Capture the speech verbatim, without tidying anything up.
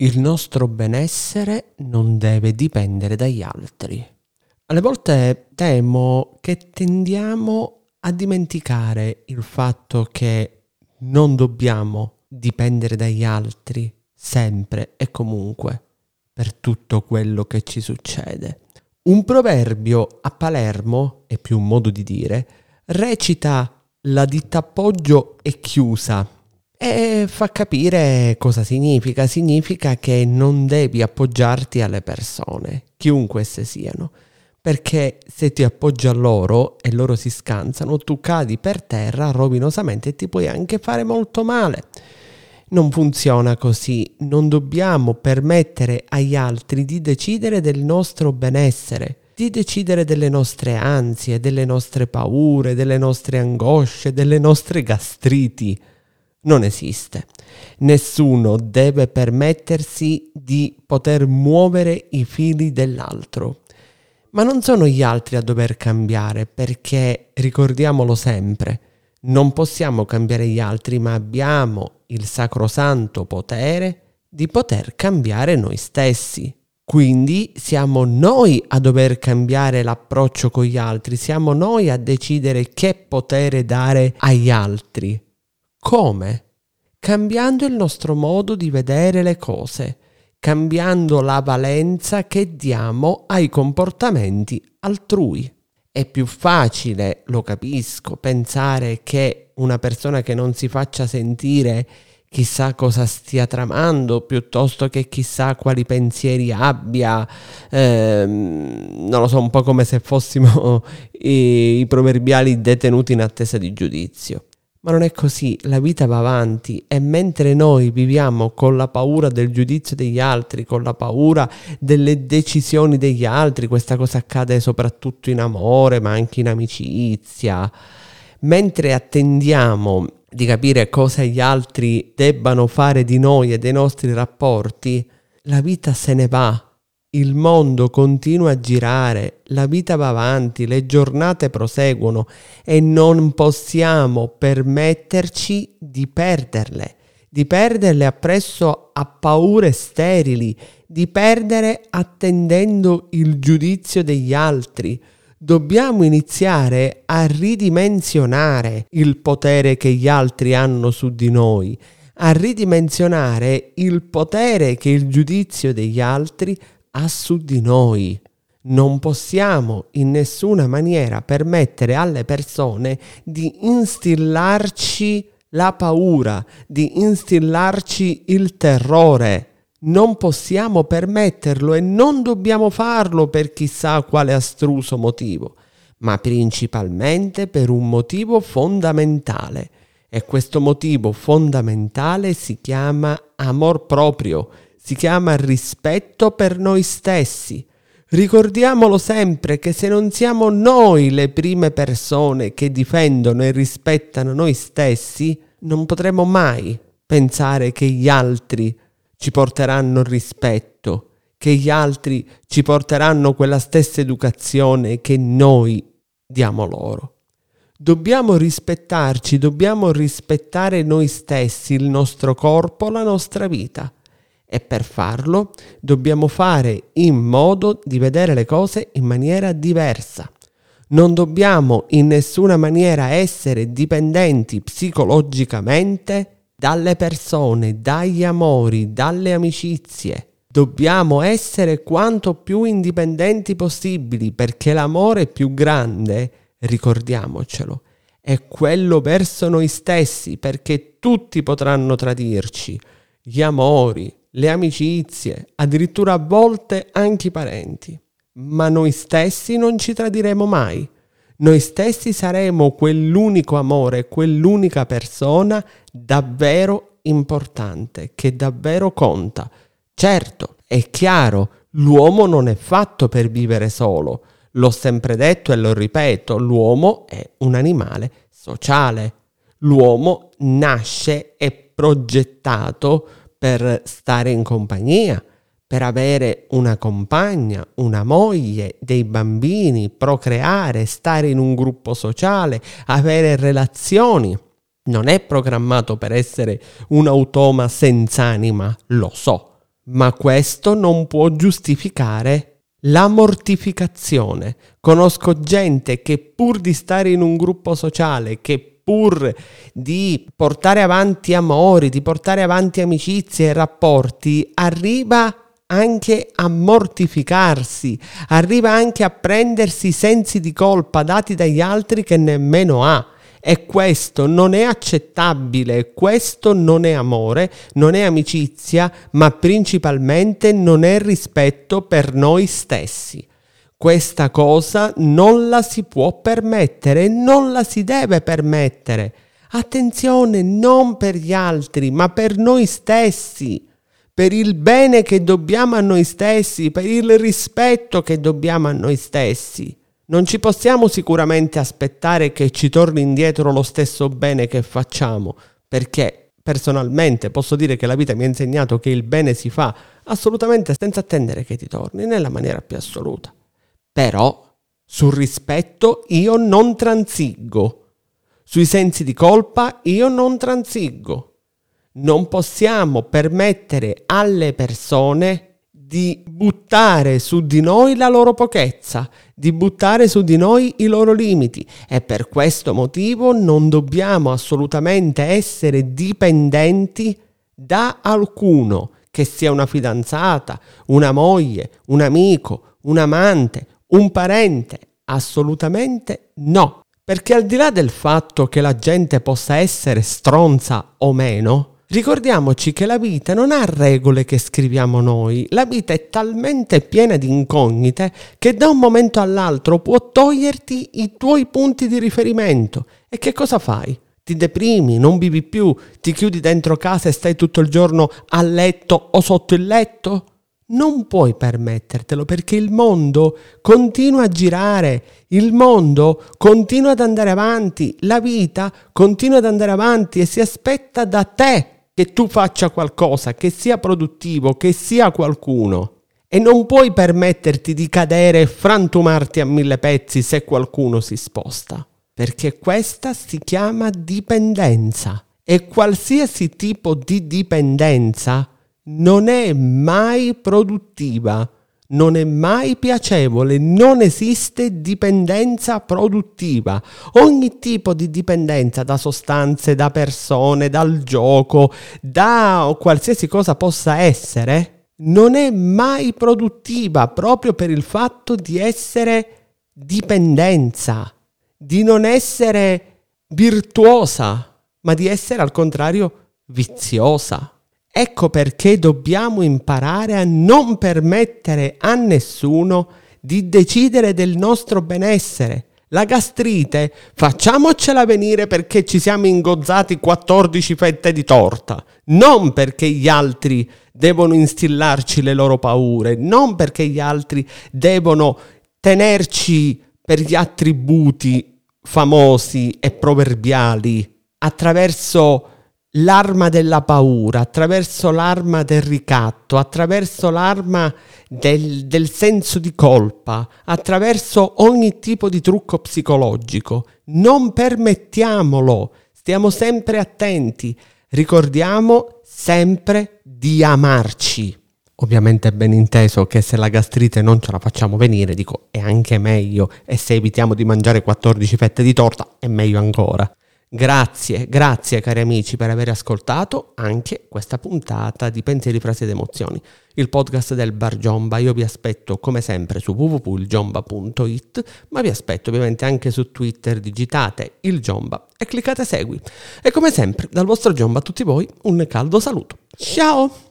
Il nostro benessere non deve dipendere dagli altri. Alle volte temo che tendiamo a dimenticare il fatto che non dobbiamo dipendere dagli altri sempre e comunque per tutto quello che ci succede. Un proverbio a Palermo, è più un modo di dire, recita "la di t'appoggio è chiusa" e fa capire cosa significa. Significa che non devi appoggiarti alle persone, chiunque esse siano, perché se ti appoggi a loro e loro si scansano, tu cadi per terra rovinosamente e ti puoi anche fare molto male. Non funziona così. Non dobbiamo permettere agli altri di decidere del nostro benessere, di decidere delle nostre ansie, delle nostre paure, delle nostre angosce, delle nostre gastriti. Non esiste. Nessuno deve permettersi di poter muovere i fili dell'altro. Ma non sono gli altri a dover cambiare, perché, ricordiamolo sempre, non possiamo cambiare gli altri, ma abbiamo il sacrosanto potere di poter cambiare noi stessi. Quindi siamo noi a dover cambiare l'approccio con gli altri, siamo noi a decidere che potere dare agli altri. Come? Cambiando il nostro modo di vedere le cose, cambiando la valenza che diamo ai comportamenti altrui. È più facile, lo capisco, pensare che una persona che non si faccia sentire chissà cosa stia tramando, piuttosto che chissà quali pensieri abbia, ehm, non lo so, un po' come se fossimo i, i proverbiali detenuti in attesa di giudizio. Ma non è così, la vita va avanti e mentre noi viviamo con la paura del giudizio degli altri, con la paura delle decisioni degli altri, questa cosa accade soprattutto in amore ma anche in amicizia, mentre attendiamo di capire cosa gli altri debbano fare di noi e dei nostri rapporti, la vita se ne va. Il mondo continua a girare, la vita va avanti, le giornate proseguono e non possiamo permetterci di perderle, di perderle appresso a paure sterili, di perdere attendendo il giudizio degli altri. Dobbiamo iniziare a ridimensionare il potere che gli altri hanno su di noi, a ridimensionare il potere che il giudizio degli altri ha su di noi. Non possiamo in nessuna maniera permettere alle persone di instillarci la paura, di instillarci il terrore. Non possiamo permetterlo e non dobbiamo farlo per chissà quale astruso motivo, ma principalmente per un motivo fondamentale. E questo motivo fondamentale si chiama amor proprio. Si chiama rispetto per noi stessi. Ricordiamolo sempre che se non siamo noi le prime persone che difendono e rispettano noi stessi, non potremo mai pensare che gli altri ci porteranno rispetto, che gli altri ci porteranno quella stessa educazione che noi diamo loro. Dobbiamo rispettarci, dobbiamo rispettare noi stessi, il nostro corpo, la nostra vita. E per farlo dobbiamo fare in modo di vedere le cose in maniera diversa. Non dobbiamo in nessuna maniera essere dipendenti psicologicamente dalle persone, dagli amori, dalle amicizie. Dobbiamo essere quanto più indipendenti possibili, perché l'amore più grande, ricordiamocelo, è quello verso noi stessi, perché tutti potranno tradirci, gli amori, le amicizie, addirittura a volte anche i parenti. Ma noi stessi non ci tradiremo mai. Noi stessi saremo quell'unico amore, quell'unica persona davvero importante, che davvero conta. Certo, è chiaro, l'uomo non è fatto per vivere solo. L'ho sempre detto e lo ripeto, l'uomo è un animale sociale. L'uomo nasce e progettato per stare in compagnia, per avere una compagna, una moglie, dei bambini, procreare, stare in un gruppo sociale, avere relazioni. Non è programmato per essere un automa senza anima, lo so, ma questo non può giustificare la mortificazione. Conosco gente che pur di stare in un gruppo sociale, che pur di portare avanti amori, di portare avanti amicizie e rapporti, arriva anche a mortificarsi, arriva anche a prendersi sensi di colpa dati dagli altri che nemmeno ha. E questo non è accettabile, questo non è amore, non è amicizia, ma principalmente non è rispetto per noi stessi. Questa cosa non la si può permettere, non la si deve permettere. Attenzione, non per gli altri, ma per noi stessi, per il bene che dobbiamo a noi stessi, per il rispetto che dobbiamo a noi stessi. Non ci possiamo sicuramente aspettare che ci torni indietro lo stesso bene che facciamo, perché personalmente posso dire che la vita mi ha insegnato che il bene si fa assolutamente senza attendere che ti torni, nella maniera più assoluta. Però sul rispetto io non transigo, sui sensi di colpa io non transigo. Non possiamo permettere alle persone di buttare su di noi la loro pochezza, di buttare su di noi i loro limiti, e per questo motivo non dobbiamo assolutamente essere dipendenti da alcuno, che sia una fidanzata, una moglie, un amico, un amante, un parente. Assolutamente no, perché al di là del fatto che la gente possa essere stronza o meno, ricordiamoci che la vita non ha regole che scriviamo noi, la vita è talmente piena di incognite che da un momento all'altro può toglierti i tuoi punti di riferimento. E che cosa fai? Ti deprimi, non vivi più, ti chiudi dentro casa e stai tutto il giorno a letto o sotto il letto? Non puoi permettertelo, perché il mondo continua a girare, il mondo continua ad andare avanti, la vita continua ad andare avanti e si aspetta da te che tu faccia qualcosa, che sia produttivo, che sia qualcuno. E non puoi permetterti di cadere e frantumarti a mille pezzi se qualcuno si sposta, perché questa si chiama dipendenza, e qualsiasi tipo di dipendenza non è mai produttiva, non è mai piacevole, non esiste dipendenza produttiva. Ogni tipo di dipendenza da sostanze, da persone, dal gioco, da qualsiasi cosa possa essere, non è mai produttiva proprio per il fatto di essere dipendenza, di non essere virtuosa, ma di essere al contrario viziosa. Ecco perché dobbiamo imparare a non permettere a nessuno di decidere del nostro benessere. La gastrite, facciamocela venire perché ci siamo ingozzati quattordici fette di torta, non perché gli altri devono instillarci le loro paure, non perché gli altri devono tenerci per gli attributi famosi e proverbiali attraverso l'arma della paura, attraverso l'arma del ricatto, attraverso l'arma del, del senso di colpa, attraverso ogni tipo di trucco psicologico. Non permettiamolo, stiamo sempre attenti, ricordiamo sempre di amarci. Ovviamente è ben inteso che se la gastrite non ce la facciamo venire, dico, è anche meglio, e se evitiamo di mangiare quattordici fette di torta è meglio ancora. Grazie, grazie cari amici per aver ascoltato anche questa puntata di Pensieri, Frasi ed Emozioni, il podcast del Bar Giomba. Io vi aspetto come sempre su w w w punto il giomba punto i t, ma vi aspetto ovviamente anche su Twitter, digitate Il Giomba e cliccate segui. E come sempre dal vostro Giomba a tutti voi un caldo saluto. Ciao!